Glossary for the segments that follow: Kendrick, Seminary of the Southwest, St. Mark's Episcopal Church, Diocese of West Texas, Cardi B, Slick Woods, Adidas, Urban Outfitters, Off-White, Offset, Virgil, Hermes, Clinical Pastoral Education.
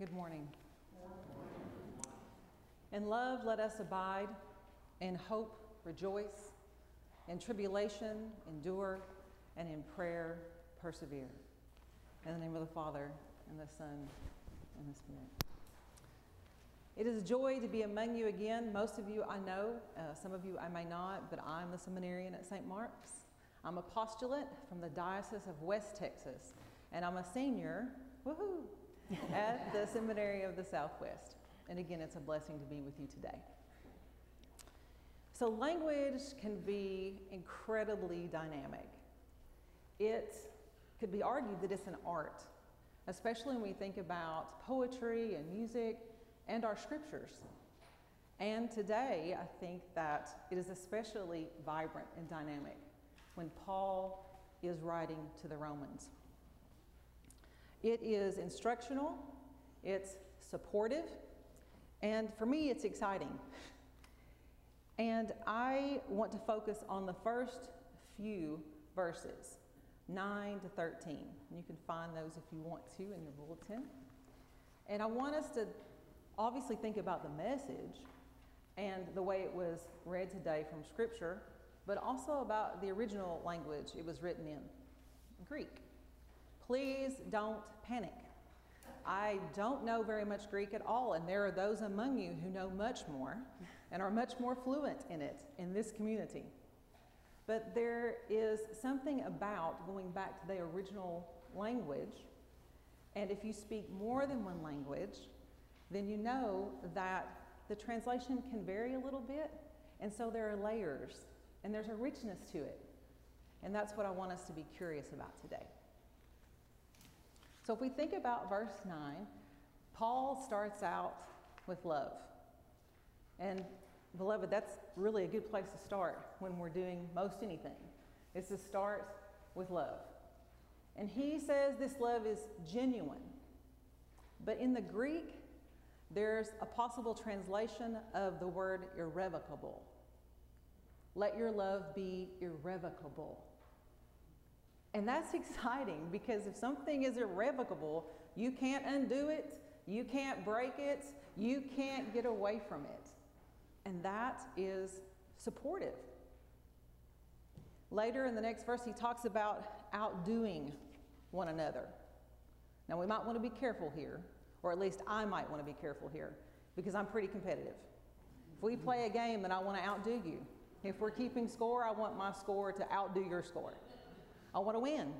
Good morning. In love, let us abide. In hope, rejoice. In tribulation, endure. And in prayer, persevere. In the name of the Father, and the Son, and the Spirit. It is a joy to be among you again. Most of you I know, some of you I may not, but I'm the seminarian at St. Mark's. I'm a postulate from the Diocese of West Texas, and I'm a senior, woohoo, at the Seminary of the Southwest. And again, it's a blessing to be with you today. So language can be incredibly dynamic. It could be argued that it's an art, especially when we think about poetry and music and our scriptures. And today, I think that it is especially vibrant and dynamic when Paul is writing to the Romans. It is instructional, it's supportive, and for me, it's exciting. And I want to focus on the first few verses, 9 to 13. And you can find those if you want to in your bulletin. And I want us to obviously think about the message and the way it was read today from Scripture, but also about the original language it was written in, Greek. Please don't panic. I don't know very much Greek at all, and there are those among you who know much more and are much more fluent in it in this community. But there is something about going back to the original language, and if you speak more than one language, then you know that the translation can vary a little bit, and so there are layers, and there's a richness to it. And that's what I want us to be curious about today. So if we think about verse 9, Paul starts out with love. And beloved, that's really a good place to start when we're doing most anything, is to start with love. And he says this love is genuine. But in the Greek, there's a possible translation of the word irrevocable. Let your love be irrevocable. And that's exciting, because if something is irrevocable, you can't undo it, you can't break it, you can't get away from it. And that is supportive. Later in the next verse, he talks about outdoing one another. Now, we might want to be careful here, or at least I might want to be careful here, because I'm pretty competitive. If we play a game, then I want to outdo you. If we're keeping score, I want my score to outdo your score. I want to win.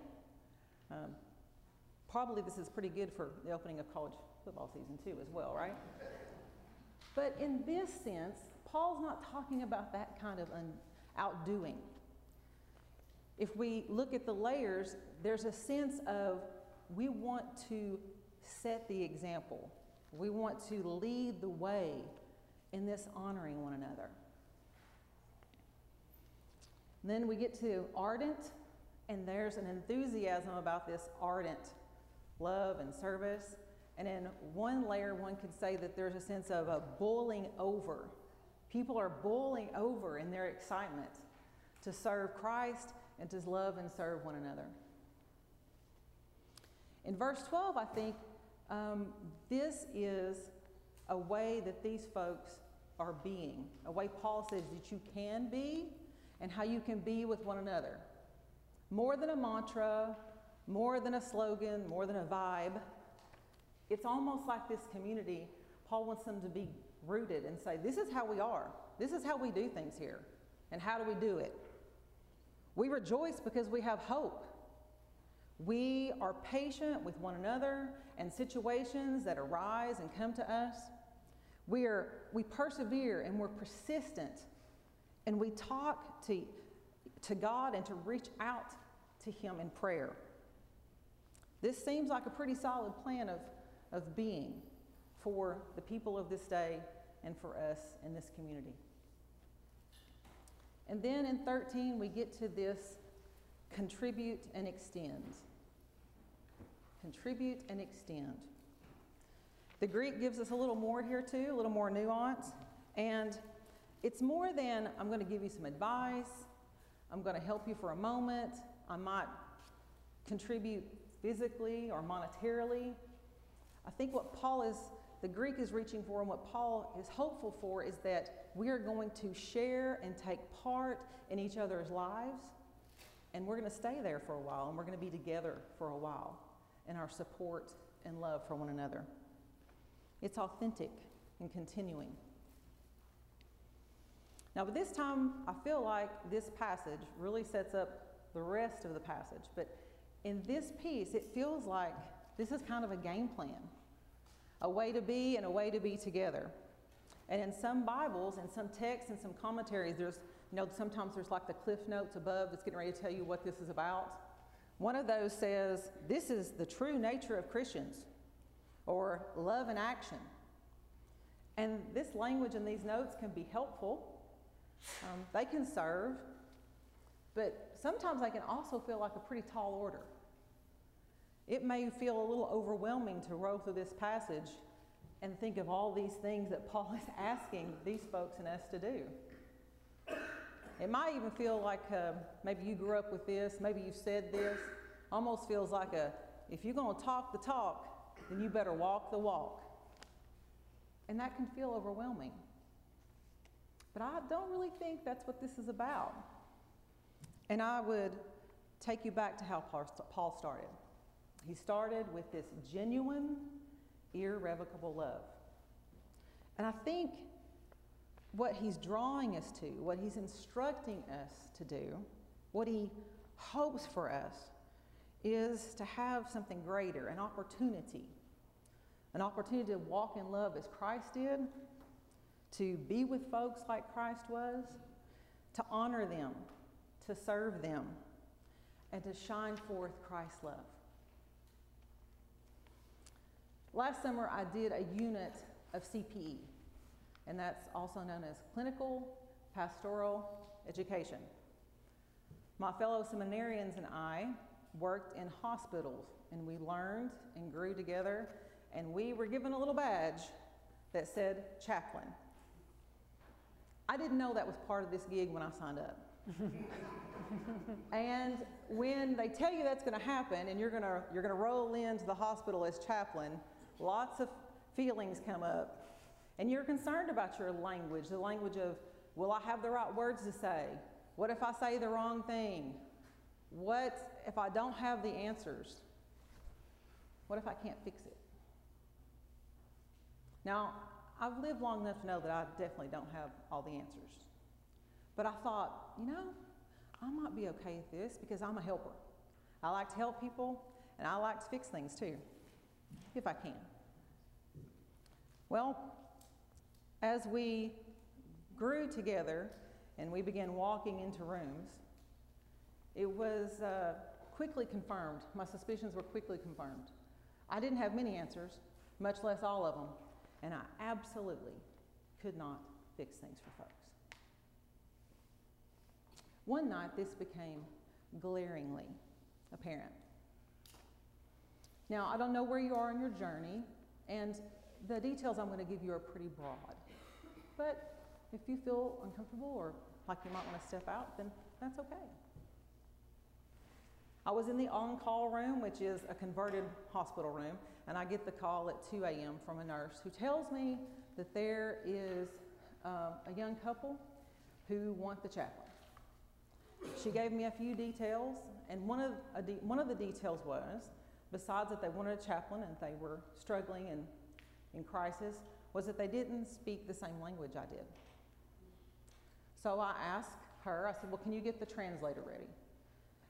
Probably this is pretty good for the opening of college football season too as well, right? But in this sense, Paul's not talking about that kind of outdoing. If we look at the layers, there's a sense of we want to set the example. We want to lead the way in this honoring one another. And then we get to ardent. And there's an enthusiasm about this ardent love and service. And in one layer, one could say that there's a sense of a boiling over. People are boiling over in their excitement to serve Christ and to love and serve one another. In verse 12, I think this is a way that these folks are being, a way Paul says that you can be and how you can be with one another. More than a mantra, more than a slogan, more than a vibe. It's almost like this community, Paul wants them to be rooted and say, this is how we are. This is how we do things here. And how do we do it? We rejoice because we have hope. We are patient with one another and situations that arise and come to us. We persevere and we're persistent, and we talk to God and to reach out to Him in prayer. This seems like a pretty solid plan of being for the people of this day and for us in this community. And then in 13, we get to this contribute and extend. Contribute and extend. The Greek gives us a little more here too, a little more nuance. And it's more than I'm going to give you some advice, I'm going to help you for a moment, I might contribute physically or monetarily. I think what Paul is, the Greek is reaching for, and what Paul is hopeful for, is that we are going to share and take part in each other's lives, and we're going to stay there for a while, and we're going to be together for a while in our support and love for one another. It's authentic and continuing. Now, but this time, I feel like this passage really sets up the rest of the passage, but in this piece, it feels like this is kind of a game plan, a way to be and a way to be together. And in some Bibles and some texts and some commentaries, there's, you know, sometimes there's like the Cliff Notes above that's getting ready to tell you what this is about. One of those says, this is the true nature of Christians, or love in action. And this language and these notes can be helpful. They can serve, but sometimes they can also feel like a pretty tall order. It may feel a little overwhelming to roll through this passage and think of all these things that Paul is asking these folks and us to do. It might even feel like maybe you grew up with this, maybe you said this. Almost feels like if you're going to talk the talk, then you better walk the walk. And that can feel overwhelming. But I don't really think that's what this is about. And I would take you back to how Paul started. He started with this genuine, irrevocable love. And I think what he's drawing us to, what he's instructing us to do, what he hopes for us, is to have something greater, an opportunity to walk in love as Christ did, to be with folks like Christ was, to honor them, to serve them, and to shine forth Christ's love. Last summer, I did a unit of CPE, and that's also known as Clinical Pastoral Education. My fellow seminarians and I worked in hospitals, and we learned and grew together, and we were given a little badge that said chaplain. I didn't know that was part of this gig when I signed up. And when they tell you that's going to happen and you're going to roll into the hospital as chaplain, lots of feelings come up. And you're concerned about your language, the language of, will I have the right words to say? What if I say the wrong thing? What if I don't have the answers? What if I can't fix it? Now, I've lived long enough to know that I definitely don't have all the answers. But I thought, you know, I might be okay with this because I'm a helper. I like to help people, and I like to fix things too, if I can. Well, as we grew together and we began walking into rooms, it was quickly confirmed. My suspicions were quickly confirmed. I didn't have many answers, much less all of them. And I absolutely could not fix things for folks. One night, this became glaringly apparent. Now, I don't know where you are in your journey, and the details I'm going to give you are pretty broad. But if you feel uncomfortable or like you might want to step out, then that's okay. I was in the on-call room, which is a converted hospital room, and I get the call at 2 a.m. from a nurse who tells me that there is a young couple who want the chaplain. She gave me a few details, and one of the details was, besides that they wanted a chaplain and they were struggling and in crisis, was that they didn't speak the same language I did. So I asked her, I said, well, can you get the translator ready?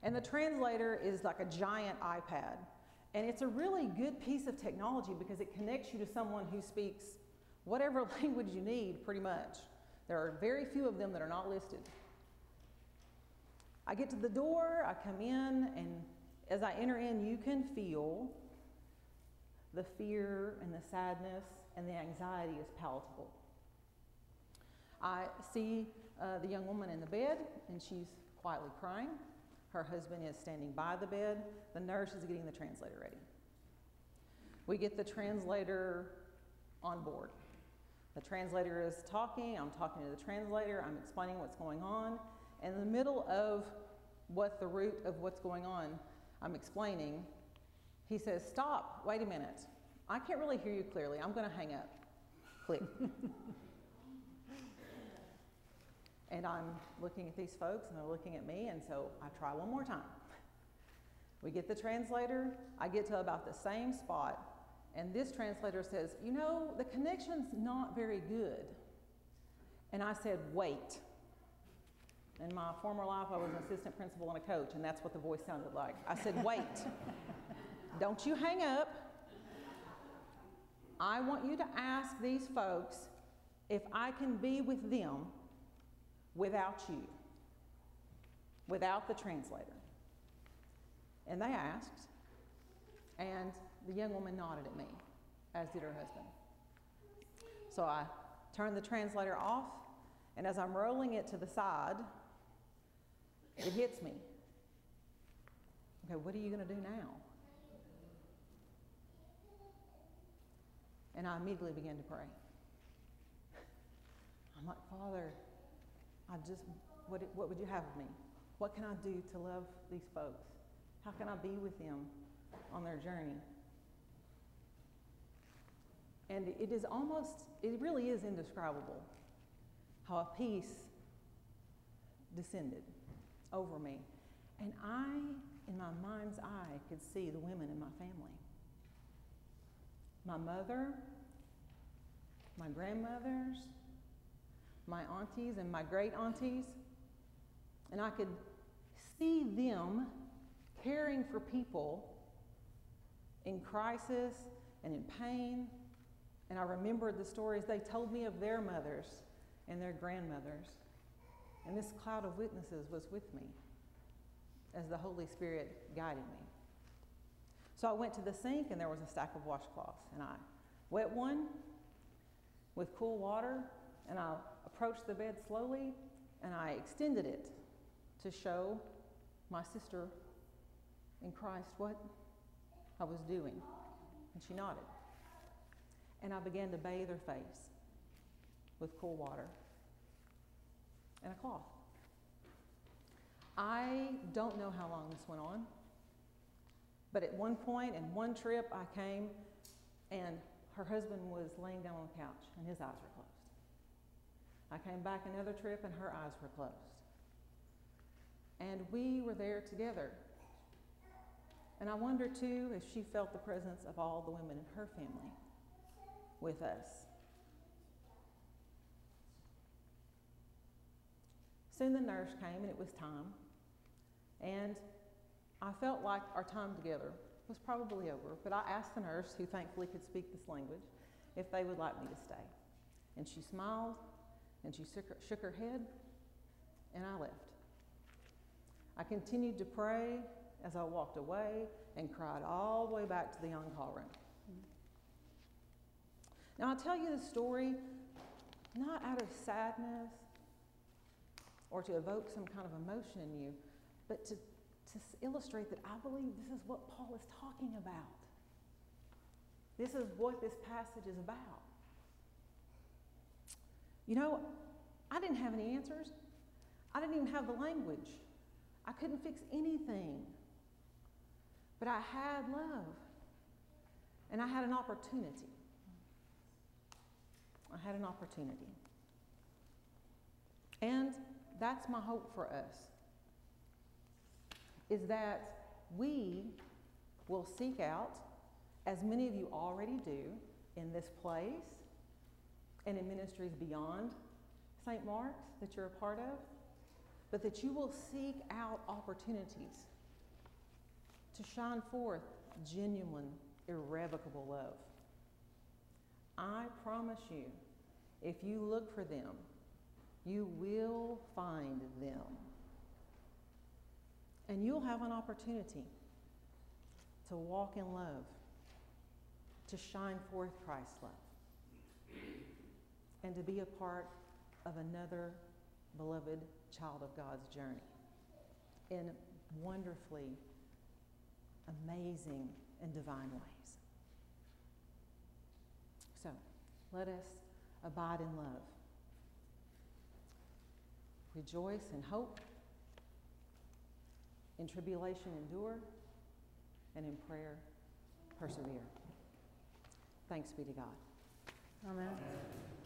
And the translator is like a giant iPad. And it's a really good piece of technology because it connects you to someone who speaks whatever language you need, pretty much. There are very few of them that are not listed. I get to the door, I come in, and as I enter in, you can feel the fear and the sadness and the anxiety is palatable. I see the young woman in the bed, and she's quietly crying. Her husband is standing by the bed. The nurse is getting the translator ready. We get the translator on board. The translator is talking. I'm talking to the translator. I'm explaining what's going on. And in the middle of what the root of what's going on, I'm explaining. He says, stop, wait a minute. I can't really hear you clearly. I'm going to hang up. Click. And I'm looking at these folks, and they're looking at me, and so I try one more time. We get the translator. I get to about the same spot, and this translator says, you know, the connection's not very good. And I said, wait. In my former life, I was an assistant principal and a coach, and that's what the voice sounded like. I said, wait. Don't you hang up. I want you to ask these folks if I can be with them without you, without the translator. And they asked, and the young woman nodded at me, as did her husband. So I turned the translator off, and as I'm rolling it to the side, it hits me. Okay, what are you going to do now? And I immediately began to pray. I'm like, Father, what would you have of me? What can I do to love these folks? How can I be with them on their journey? And it is almost, it really is indescribable how a peace descended over me. And I, in my mind's eye, could see the women in my family. My mother, my grandmothers, my aunties and my great aunties, and I could see them caring for people in crisis and in pain, and I remembered the stories they told me of their mothers and their grandmothers, and this cloud of witnesses was with me as the Holy Spirit guided me. So I went to the sink, and there was a stack of washcloths, and I wet one with cool water, and I approached the bed slowly, and I extended it to show my sister in Christ what I was doing. And she nodded. And I began to bathe her face with cool water and a cloth. I don't know how long this went on. But at one point, in one trip, I came, and her husband was laying down on the couch, and his eyes were closed. I came back another trip, and her eyes were closed. And we were there together. And I wonder, too, if she felt the presence of all the women in her family with us. Soon the nurse came, and it was time. And I felt like our time together was probably over, but I asked the nurse, who thankfully could speak this language, if they would like me to stay. And she smiled, and she shook her head, and I left. I continued to pray as I walked away and cried all the way back to the on-call room. Now, I tell you this story not out of sadness or to evoke some kind of emotion in you, but to illustrate that I believe this is what Paul is talking about. This is what this passage is about. You know, I didn't have any answers. I didn't even have the language. I couldn't fix anything. But I had love. And I had an opportunity. I had an opportunity. And that's my hope for us. Is that we will seek out, as many of you already do, in this place and in ministries beyond St. Mark's that you're a part of, but that you will seek out opportunities to shine forth genuine, irrevocable love. I promise you, if you look for them, you will find them. And you'll have an opportunity to walk in love, to shine forth Christ's love, and to be a part of another beloved child of God's journey in wonderfully amazing and divine ways. So let us abide in love, rejoice and hope. In tribulation endure, and in prayer persevere. Thanks be to God. Amen. Amen.